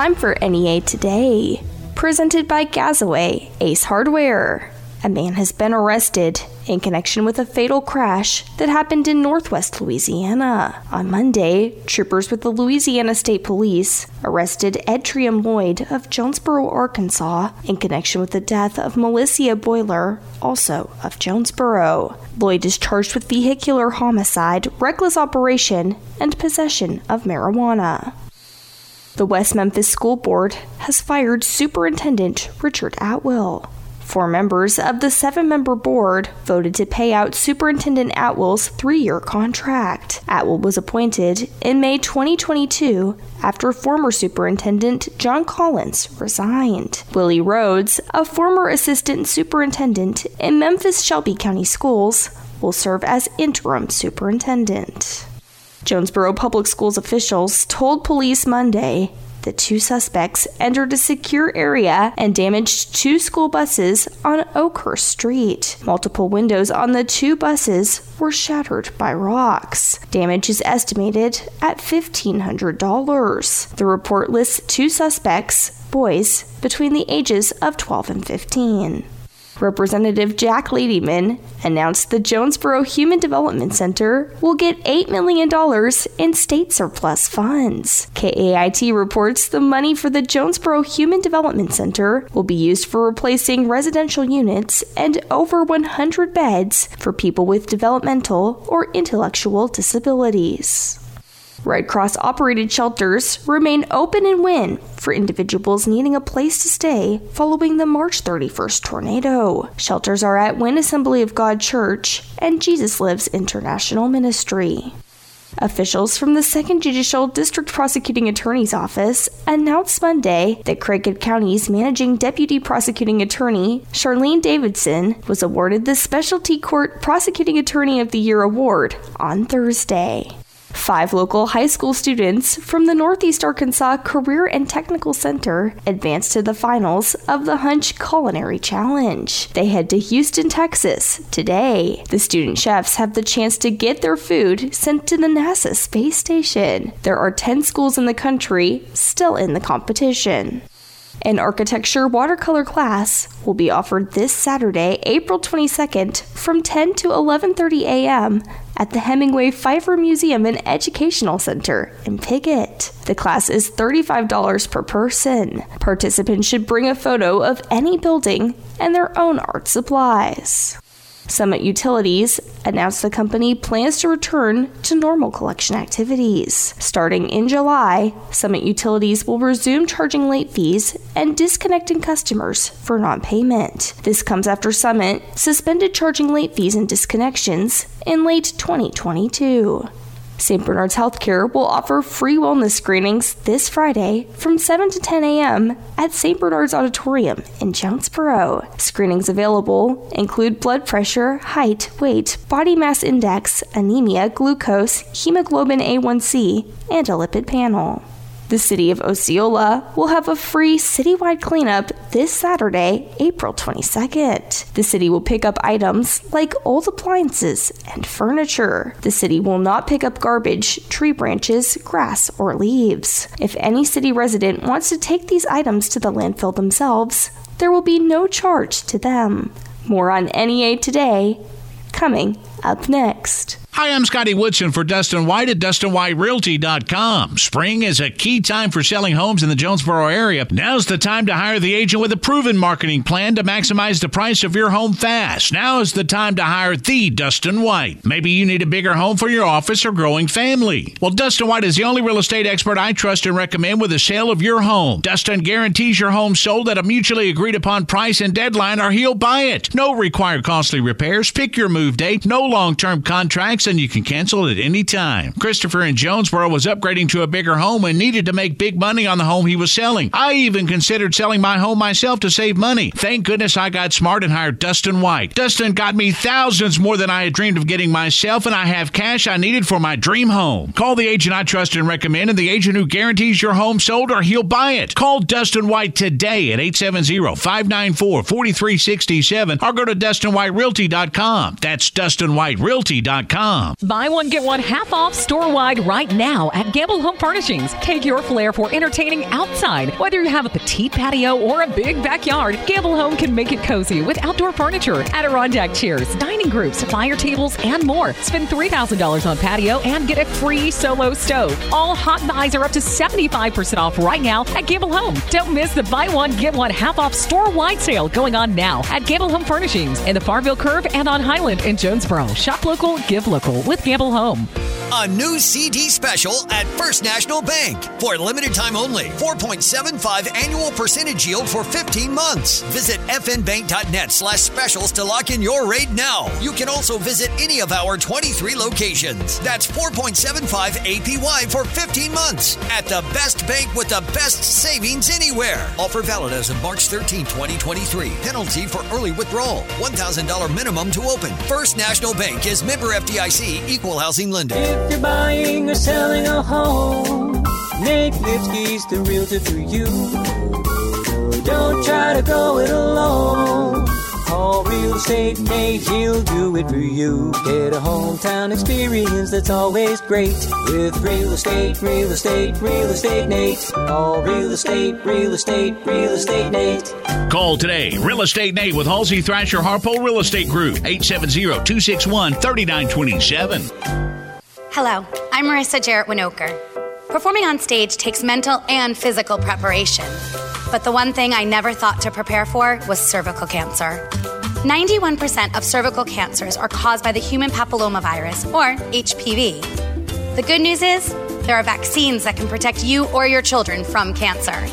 time for NEA Today, presented by Gazaway Ace Hardware. A man has been arrested in connection with a fatal crash that happened in Northwest Louisiana. On Monday, troopers with the Louisiana State Police arrested Ed Trium Lloyd of Jonesboro, Arkansas, in connection with the death of Melissa Boiler, also of Jonesboro. Lloyd is charged with vehicular homicide, reckless operation, and possession of marijuana. The West Memphis School Board has fired Superintendent Richard Atwell. Four members of the seven-member board voted to pay out Superintendent Atwell's three-year contract. Atwell was appointed in May 2022 after former Superintendent John Collins resigned. Willie Rhodes, a former assistant superintendent in Memphis Shelby County Schools, will serve as interim superintendent. Jonesboro Public Schools officials told police Monday the two suspects entered a secure area and damaged two school buses on Oakhurst Street. Multiple windows on the two buses were shattered by rocks. Damage is estimated at $1,500. The report lists two suspects, boys, between the ages of 12 and 15. Representative Jack Ladyman announced the Jonesboro Human Development Center will get $8 million in state surplus funds. KAIT reports the money for the Jonesboro Human Development Center will be used for replacing residential units and over 100 beds for people with developmental or intellectual disabilities. Red Cross-operated shelters remain open and win for individuals needing a place to stay following the March 31st tornado. Shelters are at Wynn Assembly of God Church and Jesus Lives International Ministry. Officials from the 2nd Judicial District Prosecuting Attorney's Office announced Monday that Craighead County's Managing Deputy Prosecuting Attorney, Charlene Davidson, was awarded the Specialty Court Prosecuting Attorney of the Year Award on Thursday. Five local high school students from the Northeast Arkansas Career and Technical Center advanced to the finals of the Hunch Culinary Challenge. They head to Houston, Texas today. The student chefs have the chance to get their food sent to the NASA space station. There are 10 schools in the country still in the competition. An architecture watercolor class will be offered this Saturday, April 22nd from 10 to 11:30 a.m. at the Hemingway Pfeiffer Museum and Educational Center in Piggott. The class is $35 per person. Participants should bring a photo of any building and their own art supplies. Summit Utilities announced the company plans to return to normal collection activities. Starting in July, Summit Utilities will resume charging late fees and disconnecting customers for non-payment. This comes after Summit suspended charging late fees and disconnections in late 2022. Saint Bernard's Healthcare will offer free wellness screenings this Friday from 7 to 10 a.m. at Saint Bernard's Auditorium in Jonesboro. Screenings available include blood pressure, height, weight, body mass index, anemia, glucose, hemoglobin A1C, and a lipid panel. The City of Osceola will have a free citywide cleanup this Saturday, April 22nd. The city will pick up items like old appliances and furniture. The city will not pick up garbage, tree branches, grass, or leaves. If any city resident wants to take these items to the landfill themselves, there will be no charge to them. More on NEA Today, coming up next. Hi, I'm Scotty Woodson for Dustin White at DustinWhiteRealty.com. Spring is a key time for selling homes in the Jonesboro area. Now's the time to hire the agent with a proven marketing plan to maximize the price of your home fast. Now is the time to hire the Dustin White. Maybe you need a bigger home for your office or growing family. Well, Dustin White is the only real estate expert I trust and recommend with the sale of your home. Dustin guarantees your home sold at a mutually agreed upon price and deadline, or he'll buy it. No required costly repairs. Pick your move date. No long-term contracts, and you can cancel at any time. Christopher in Jonesboro was upgrading to a bigger home and needed to make big money on the home he was selling. I even considered selling my home myself to save money. Thank goodness I got smart and hired Dustin White. Dustin got me thousands more than I had dreamed of getting myself, and I have cash I needed for my dream home. Call the agent I trust and recommend, and the agent who guarantees your home sold or he'll buy it. Call Dustin White today at 870-594-4367 or go to DustinWhiteRealty.com. That's DustinWhiteRealty.com. GambleHomeFurnishings.com. Buy one, get one half off store-wide right now at Gamble Home Furnishings. Take your flair for entertaining outside. Whether you have a petite patio or a big backyard, Gamble Home can make it cozy with outdoor furniture, Adirondack chairs, dining groups, fire tables, and more. Spend $3,000 on patio and get a free Solo stove. All hot buys are up to 75% off right now at Gamble Home. Don't miss the buy one, get one half off store-wide sale going on now at Gamble Home Furnishings in the Farmville Curve and on Highland in Jonesboro. Shop local, give local with Gamble Home. A new CD special at First National Bank. For a limited time only, 4.75 annual percentage yield for 15 months. Visit fnbank.net/specials to lock in your rate now. You can also visit any of our 23 locations. That's 4.75 APY for 15 months at the best bank with the best savings anywhere. Offer valid as of March 13, 2023. Penalty for early withdrawal. $1,000 minimum to open. First National Bank is member FDIC, equal housing lender. If you're buying or selling a home, Nate Lipsky's the realtor for you. Don't try to go it alone. Call Real Estate Nate, he'll do it for you. Get a hometown experience that's always great with Real Estate, Real Estate, Real Estate Nate. Call Real Estate, Real Estate, Real Estate Nate. Call today. Real Estate Nate with Halsey Thrasher Harpole Real Estate Group, 870-261-3927. Hello, I'm Marissa Jarrett Winokur. Performing on stage takes mental and physical preparation. But the one thing I never thought to prepare for was cervical cancer. 91% of cervical cancers are caused by the human papillomavirus, or HPV. The good news is there are vaccines that can protect you or your children from cancer.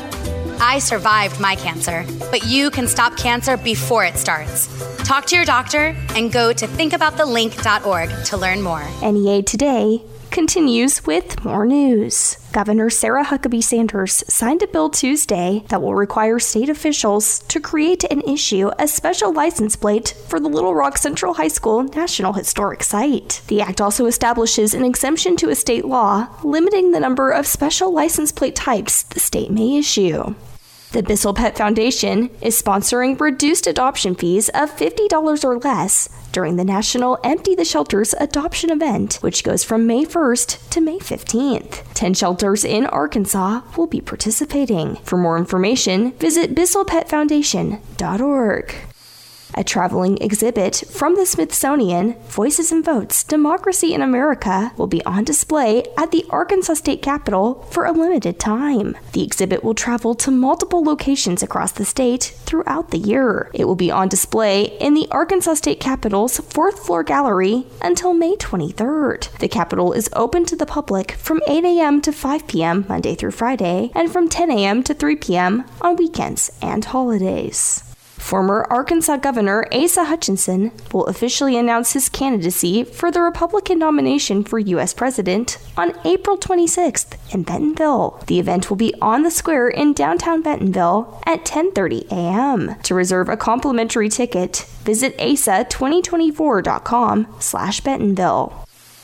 I survived my cancer, but you can stop cancer before it starts. Talk to your doctor and go to thinkaboutthelink.org to learn more. NEA Today continues with more news. Governor Sarah Huckabee Sanders signed a bill Tuesday that will require state officials to create and issue a special license plate for the Little Rock Central High School National Historic Site. The act also establishes an exemption to a state law limiting the number of special license plate types the state may issue. The Bissell Pet Foundation is sponsoring reduced adoption fees of $50 or less during the National Empty the Shelters adoption event, which goes from May 1st to May 15th. 10 shelters in Arkansas will be participating. For more information, visit BisselPetFoundation.org. A traveling exhibit from the Smithsonian, Voices and Votes, Democracy in America, will be on display at the Arkansas State Capitol for a limited time. The exhibit will travel to multiple locations across the state throughout the year. It will be on display in the Arkansas State Capitol's 4th floor gallery until May 23rd. The Capitol is open to the public from 8 a.m. to 5 p.m. Monday through Friday, and from 10 a.m. to 3 p.m. on weekends and holidays. Former Arkansas Governor Asa Hutchinson will officially announce his candidacy for the Republican nomination for U.S. President on April 26th in Bentonville. The event will be on the square in downtown Bentonville at 10:30 a.m. To reserve a complimentary ticket, visit asa2024.com/Bentonville.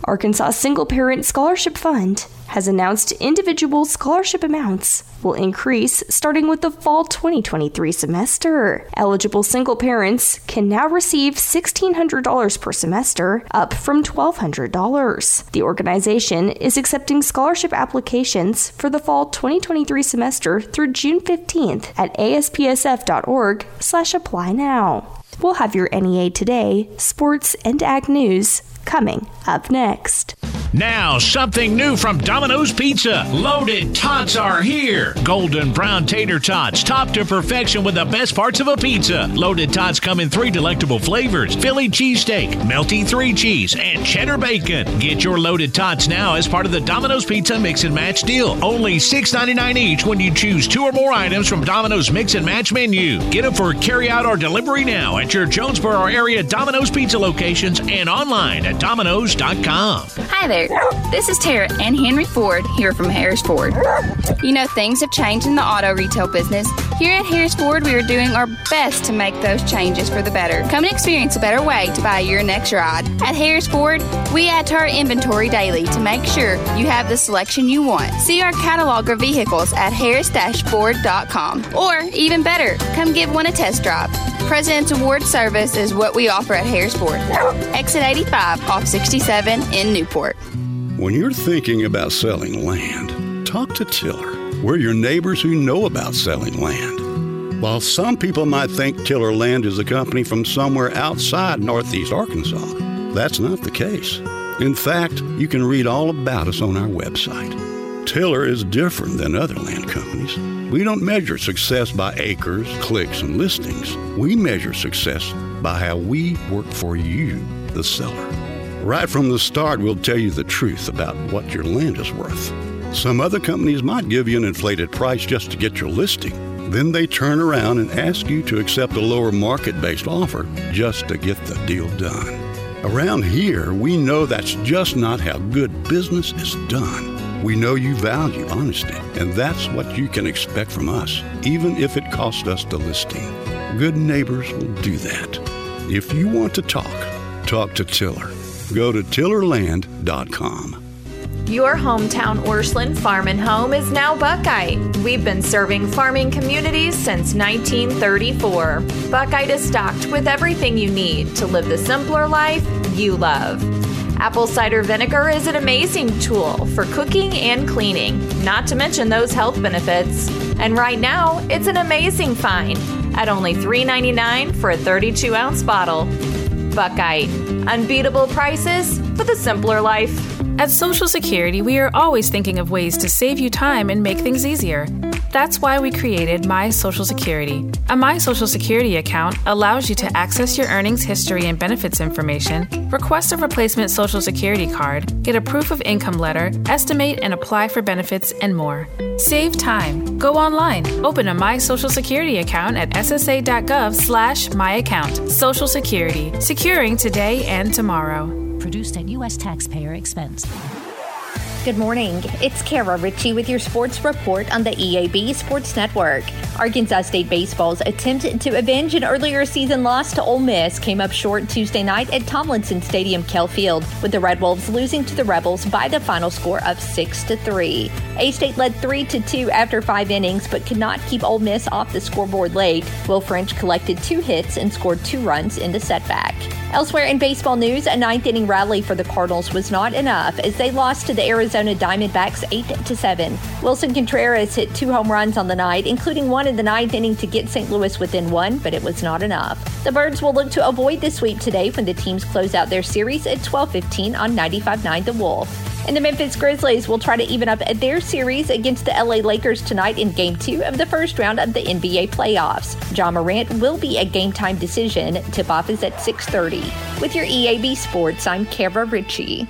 Arkansas Single Parent Scholarship Fund has announced individual scholarship amounts will increase starting with the fall 2023 semester. Eligible single parents can now receive $1,600 per semester, up from $1,200. The organization is accepting scholarship applications for the fall 2023 semester through June 15th at aspsf.org/apply now. We'll have your NEA Today, sports, and ag news coming up next. Now, something new from Domino's Pizza. Loaded tots are here. Golden brown tater tots, topped to perfection with the best parts of a pizza. Loaded tots come in three delectable flavors: Philly cheesesteak, melty three cheese, and cheddar bacon. Get your loaded tots now as part of the Domino's Pizza Mix and Match deal. Only $6.99 each when you choose two or more items from Domino's Mix and Match menu. Get them for carryout or delivery now at your Jonesboro area Domino's Pizza locations and online at Domino's.com. Hi there. This is Tara and Henry Ford here from Harris Ford. You know, things have changed in the auto retail business. Here at Harris Ford, we are doing our best to make those changes for the better. Come and experience a better way to buy your next ride. At Harris Ford, we add to our inventory daily to make sure you have the selection you want. See our catalog of vehicles at harris-ford.com. Or even better, come give one a test drive. President's Award service is what we offer at Harris Ford. Exit 85 off 67 in Newport. When you're thinking about selling land, talk to Tiller. We're your neighbors who know about selling land. While some people might think Tiller Land is a company from somewhere outside Northeast Arkansas, that's not the case. In fact, you can read all about us on our website. Tiller is different than other land companies. We don't measure success by acres, clicks, and listings. We measure success by how we work for you, the seller. Right from the start, we'll tell you the truth about what your land is worth. Some other companies might give you an inflated price just to get your listing. Then they turn around and ask you to accept a lower market-based offer just to get the deal done. Around here, we know that's just not how good business is done. We know you value honesty, and that's what you can expect from us, even if it costs us the listing. Good neighbors will do that. If you want to talk, talk to Tiller. Go to tillerland.com. Your hometown Orscheln Farm and Home is now Buckeye. We've been serving farming communities since 1934. Buckeye is stocked with everything you need to live the simpler life you love. Apple cider vinegar is an amazing tool for cooking and cleaning, not to mention those health benefits. And right now, it's an amazing find at only $3.99 for a 32-ounce bottle. Buckeye, unbeatable prices for the simpler life. At Social Security, we are always thinking of ways to save you time and make things easier. That's why we created My Social Security. A My Social Security account allows you to access your earnings history and benefits information, request a replacement Social Security card, get a proof of income letter, estimate and apply for benefits, and more. Save time. Go online. Open a My Social Security account at ssa.gov/myaccount. Social Security. Securing today and tomorrow. Produced at U.S. taxpayer expense. Good morning. It's Kara Ritchie with your sports report on the EAB Sports Network. Arkansas State baseball's attempt to avenge an earlier season loss to Ole Miss came up short Tuesday night at Tomlinson Stadium, Kell Field, with the Red Wolves losing to the Rebels by the final score of 6-3. A-State led 3-2 after 5 innings, but could not keep Ole Miss off the scoreboard late. Will French collected 2 hits and scored 2 runs in the setback. Elsewhere in baseball news, a 9th-inning rally for the Cardinals was not enough as they lost to the Arizona Diamondbacks 8-7. Wilson Contreras hit 2 home runs on the night, including one in the 9th inning to get St. Louis within 1, but it was not enough. The Birds will look to avoid the sweep today when the teams close out their series at 12:15 on 95.9 The Wolf. And the Memphis Grizzlies will try to even up their series against the LA Lakers tonight in Game 2 of the first round of the NBA playoffs. Ja Morant will be a game-time decision. Tip-off is at 6:30. With your EAB Sports, I'm Kara Ritchie.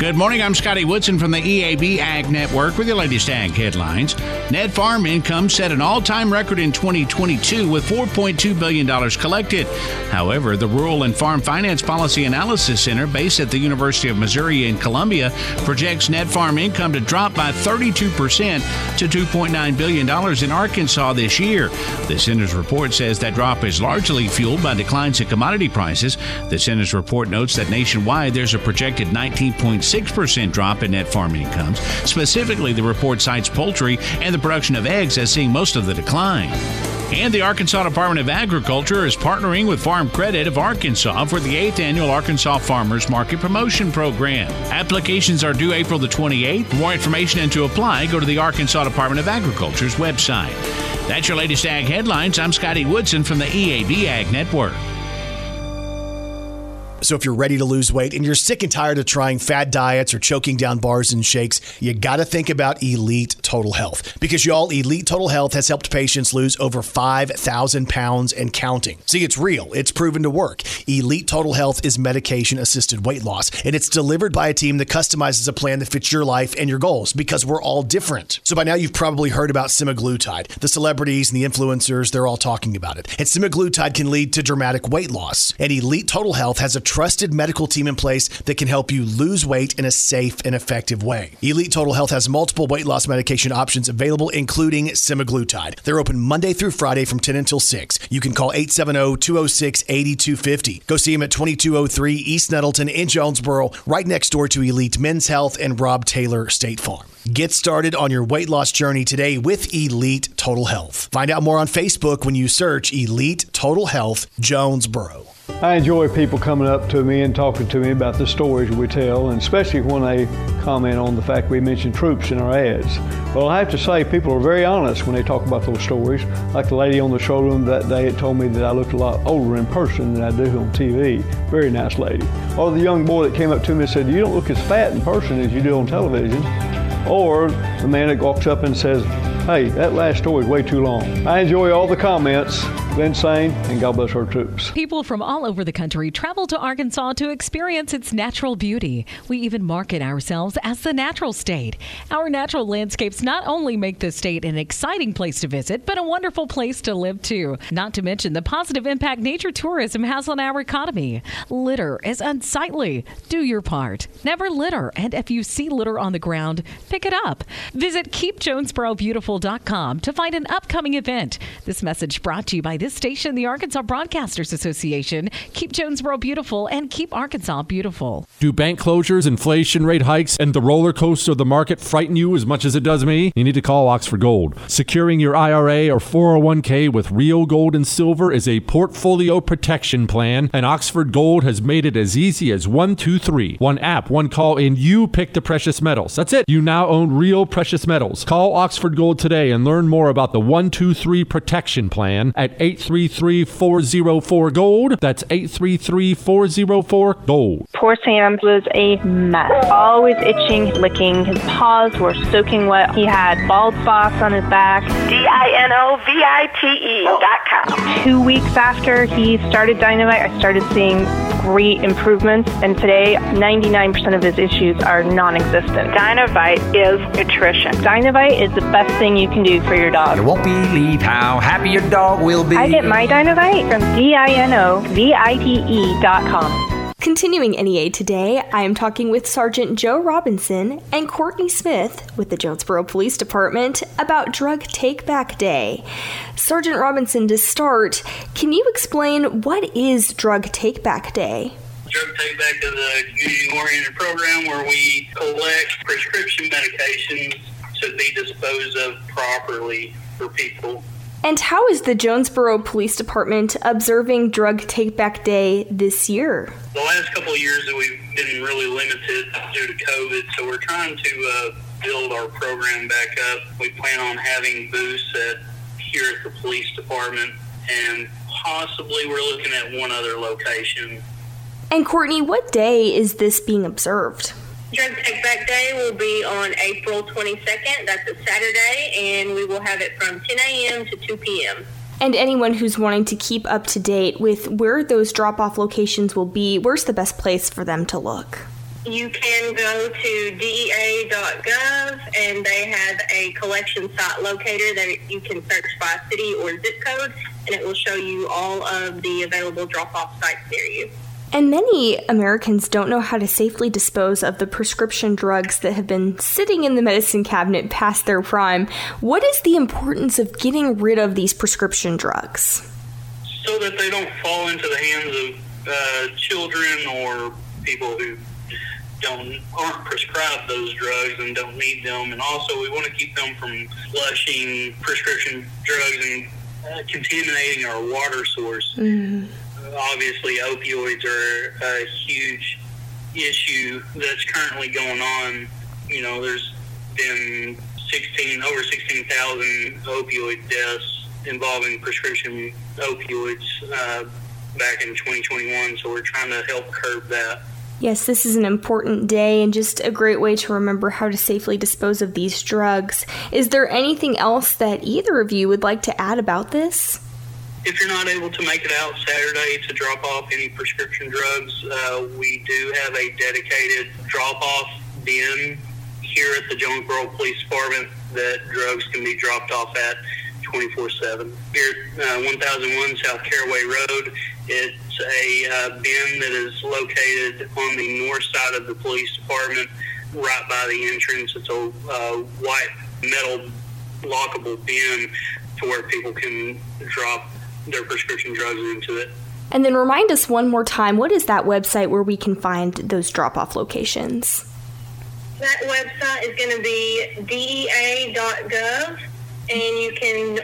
Good morning, I'm Scotty Woodson from the EAB Ag Network with your latest ag headlines. Net farm income set an all-time record in 2022 with $4.2 billion collected. However, the Rural and Farm Finance Policy Analysis Center, based at the University of Missouri in Columbia, projects net farm income to drop by 32% to $2.9 billion in Arkansas this year. The center's report says that drop is largely fueled by declines in commodity prices. The center's report notes that nationwide there's a projected 19.6% drop in net farm incomes. Specifically, the report cites poultry and the production of eggs as seeing most of the decline. And the Arkansas Department of Agriculture is partnering with Farm Credit of Arkansas for the 8th Annual Arkansas Farmers Market Promotion Program. Applications are due April the 28th. For more information and to apply, go to the Arkansas Department of Agriculture's website. That's your latest Ag Headlines. I'm Scotty Woodson from the EAB Ag Network. So if you're ready to lose weight and you're sick and tired of trying fad diets or choking down bars and shakes, you got to think about Elite Total Health. Because y'all, Elite Total Health has helped patients lose over 5,000 pounds and counting. See, it's real. It's proven to work. Elite Total Health is medication-assisted weight loss, and it's delivered by a team that customizes a plan that fits your life and your goals, because we're all different. So by now, you've probably heard about semaglutide. The celebrities and the influencers, they're all talking about it. And semaglutide can lead to dramatic weight loss. And Elite Total Health has a trusted medical team in place that can help you lose weight in a safe and effective way. Elite Total Health has multiple weight loss medication options available, including semaglutide. They're open Monday through Friday from 10 until 6. You can call 870-206-8250. Go see them at 2203 East Nettleton in Jonesboro, right next door to Elite Men's Health and Rob Taylor State Farm. Get started on your weight loss journey today with Elite Total Health. Find out more on Facebook when you search Elite Total Health Jonesboro. I enjoy people coming up to me and talking to me about the stories we tell, and especially when they comment on the fact we mentioned troops in our ads. Well, I have to say, people are very honest when they talk about those stories. Like the lady on the showroom that day, it told me that I looked a lot older in person than I do on TV. Very nice lady. Or the young boy that came up to me and said, "You don't look as fat in person as you do on television." Or the man that walks up and says, "Hey, that last story is way too long." I enjoy all the comments. Glen Sane, and God bless our troops. People from all over the country travel to Arkansas to experience its natural beauty. We even market ourselves as the natural state. Our natural landscapes not only make this state an exciting place to visit, but a wonderful place to live too. Not to mention the positive impact nature tourism has on our economy. Litter is unsightly. Do your part. Never litter. And if you see litter on the ground, pick it up. Visit keepjonesborobeautiful.com to find an upcoming event. This message brought to you by this station, the Arkansas Broadcasters Association. Keep Jonesboro beautiful and keep Arkansas beautiful. Do bank closures, inflation rate hikes, and the roller coaster of the market frighten you as much as it does me? You need to call Oxford Gold. Securing your IRA or 401k with real gold and silver is a portfolio protection plan, and Oxford Gold has made it as easy as 1, 2, 3. One app, one call, and you pick the precious metals. That's it. You now own real precious metals. Call Oxford Gold today and learn more about the 1, 2, 3 protection plan at 833-404-GOLD. That's 833-404-GOLD. Poor Sam was a mess. Always itching, licking. His paws were soaking wet. He had bald spots on his back. DINOVITE.com. 2 weeks after he started Dynavite, I started seeing great improvements. And today, 99% of his issues are non-existent. Dynavite is nutrition. Dynavite is the best thing you can do for your dog. You won't believe how happy your dog will be. I get my Dynavite from DINOVITE.com. Continuing NEA today, I am talking with Sergeant Joe Robinson and Courtney Smith with the Jonesboro Police Department about Drug Take Back Day. Sergeant Robinson, to start, can you explain what is Drug Take Back Day? Drug Take Back is a community-oriented program where we collect prescription medications to be disposed of properly for people. And how is the Jonesboro Police Department observing Drug Take Back Day this year? The last couple of years that we've been really limited due to COVID, so we're trying to build our program back up. We plan on having booths here at the police department, and possibly we're looking at one other location. And Courtney, what day is this being observed? Drug Take Back Day will be on April 22nd. That's a Saturday, and we will have it from 10 a.m. to 2 p.m. And anyone who's wanting to keep up to date with where those drop-off locations will be, where's the best place for them to look? You can go to DEA.gov, and they have a collection site locator that you can search by city or zip code, and it will show you all of the available drop-off sites near you. And many Americans don't know how to safely dispose of the prescription drugs that have been sitting in the medicine cabinet past their prime. What is the importance of getting rid of these prescription drugs? So that they don't fall into the hands of children or people who aren't prescribed those drugs and don't need them. And also, we want to keep them from flushing prescription drugs and contaminating our water source. Mm-hmm. Obviously, opioids are a huge issue that's currently going on. You know, there's been over 16,000 opioid deaths involving prescription opioids back in 2021, so we're trying to help curb that. Yes, this is an important day and just a great way to remember how to safely dispose of these drugs. Is there anything else that either of you would like to add about this? If you're not able to make it out Saturday to drop off any prescription drugs, we do have a dedicated drop-off bin here at the Jonesboro Police Department that drugs can be dropped off at 24/7. Here at 1001 South Caraway Road, it's a bin that is located on the north side of the police department, right by the entrance. It's a white metal lockable bin to where people can drop their prescription drugs into it. And then remind us one more time, what is that website where we can find those drop-off locations? That website is going to be DEA.gov, and you can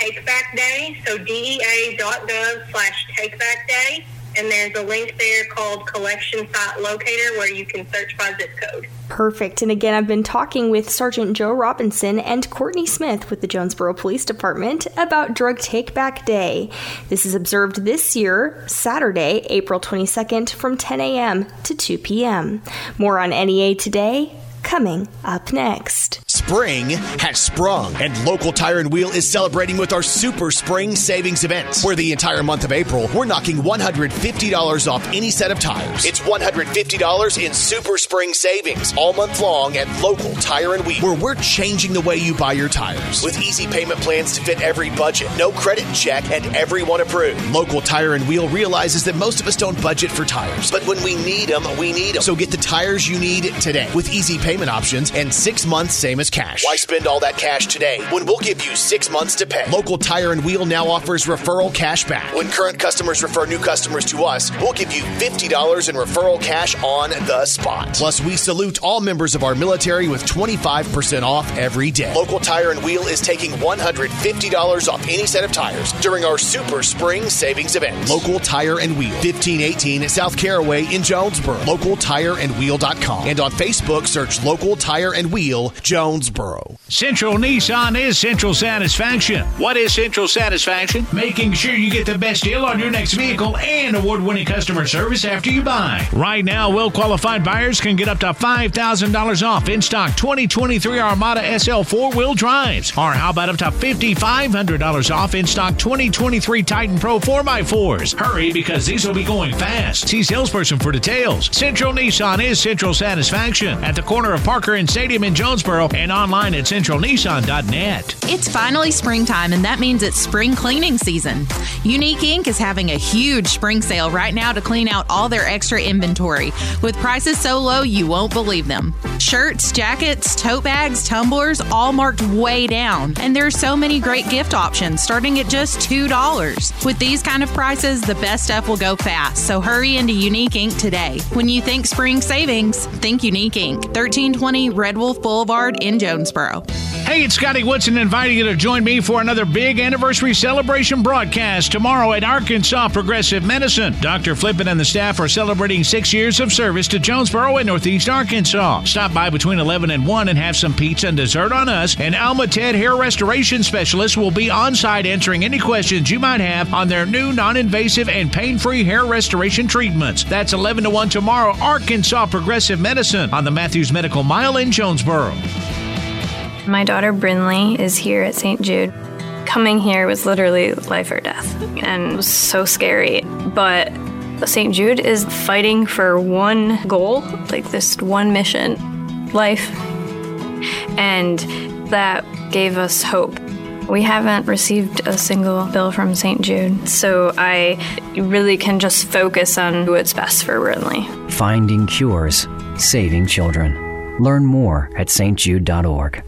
/Take Back Day, so DEA.gov/Take Back Day, and there's a link there called Collection Site Locator where you can search by zip code. Perfect. And again, I've been talking with Sergeant Joe Robinson and Courtney Smith with the Jonesboro Police Department about Drug Take Back Day. This is observed this year, Saturday, April 22nd from 10 a.m. to 2 p.m. More on NEA Today, coming up next. Spring has sprung, and Local Tire & Wheel is celebrating with our Super Spring Savings Event, where the entire month of April, we're knocking $150 off any set of tires. It's $150 in Super Spring Savings all month long at Local Tire & Wheel, where we're changing the way you buy your tires. With easy payment plans to fit every budget, no credit check, and everyone approved. Local Tire & Wheel realizes that most of us don't budget for tires, but when we need them, we need them. So get the tires you need today with easy payment options and 6 months same as cash. Why spend all that cash today when we'll give you 6 months to pay? Local Tire & Wheel now offers referral cash back. When current customers refer new customers to us, we'll give you $50 in referral cash on the spot. Plus, we salute all members of our military with 25% off every day. Local Tire & Wheel is taking $150 off any set of tires during our Super Spring Savings Event. Local Tire & Wheel, 1518 South Caraway in Jonesboro. LocalTireAndWheel.com. And on Facebook, search Local Tire & Wheel Jonesboro. Central Nissan is Central Satisfaction. What is Central Satisfaction? Making sure you get the best deal on your next vehicle and award-winning customer service after you buy. Right now, well-qualified buyers can get up to $5,000 off in-stock 2023 Armada SL four-wheel drives. Or how about up to $5,500 off in-stock 2023 Titan Pro 4x4s. Hurry, because these will be going fast. See salesperson for details. Central Nissan is Central Satisfaction at the corner of Parker and Stadium in Jonesboro, and online at centralnissan.net. It's finally springtime, and that means it's spring cleaning season. Unique Ink is having a huge spring sale right now to clean out all their extra inventory with prices so low you won't believe them. Shirts, jackets, tote bags, tumblers, all marked way down. And there's so many great gift options starting at just $2. With these kind of prices, the best stuff will go fast, so hurry into Unique Ink today. When you think spring savings, think Unique Ink. 1320 Red Wolf Boulevard in Jonesboro. Hey, it's Scotty Woodson inviting you to join me for another big anniversary celebration broadcast tomorrow at Arkansas Progressive Medicine. Dr. Flippin and the staff are celebrating 6 years of service to Jonesboro and Northeast Arkansas. Stop by between 11 and 1 and have some pizza and dessert on us, and Alma Ted Hair Restoration Specialist will be on site answering any questions you might have on their new non-invasive and pain-free hair restoration treatments. That's 11 to 1 tomorrow, Arkansas Progressive Medicine on the Matthews Medical Mile in Jonesboro. My daughter Brinley is here at St. Jude. Coming here was literally life or death, and it was so scary. But St. Jude is fighting for one goal, like this one mission, life. And that gave us hope. We haven't received a single bill from St. Jude, so I really can just focus on what's best for Brinley. Finding cures, saving children. Learn more at stjude.org.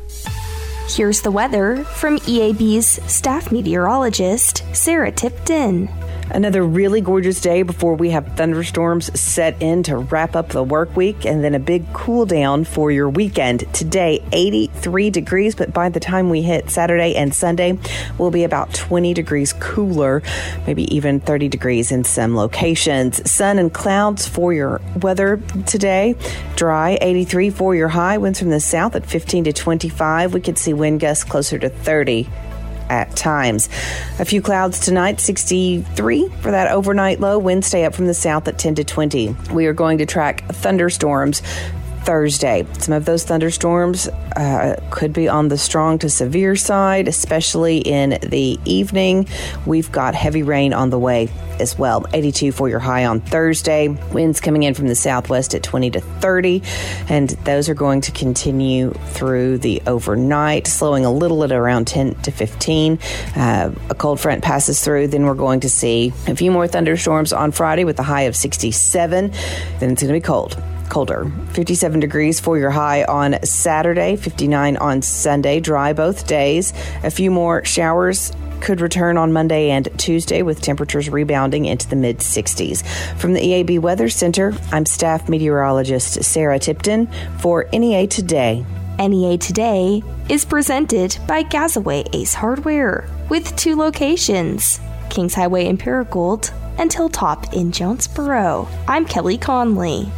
Here's the weather from EAB's staff meteorologist, Sarah Tipton. Another really gorgeous day before we have thunderstorms set in to wrap up the work week, and then a big cool down for your weekend. Today, 83 degrees, but by the time we hit Saturday and Sunday, we'll be about 20 degrees cooler, maybe even 30 degrees in some locations. Sun and clouds for your weather today. Dry, 83 for your high. Winds from the south at 15 to 25. We could see wind gusts closer to 30. At times. A few clouds tonight, 63 for that overnight low. Winds stay up from the south at 10 to 20. We are going to track thunderstorms Thursday. Some of those thunderstorms could be on the strong to severe side, especially in the evening. We've got heavy rain on the way as well. 82 for your high on Thursday. Winds coming in from the southwest at 20 to 30, and those are going to continue through the overnight, slowing a little at around 10 to 15. A cold front passes through, then we're going to see a few more thunderstorms on Friday with a high of 67. Then it's going to be colder. 57 degrees for your high on Saturday, 59 on Sunday, dry both days. A few more showers could return on Monday and Tuesday with temperatures rebounding into the mid-60s. From the EAB Weather Center, I'm staff meteorologist Sarah Tipton for NEA Today. NEA Today is presented by Gazaway Ace Hardware, with two locations, Kings Highway in Paragould and Hilltop in Jonesboro. I'm Kelly Conley.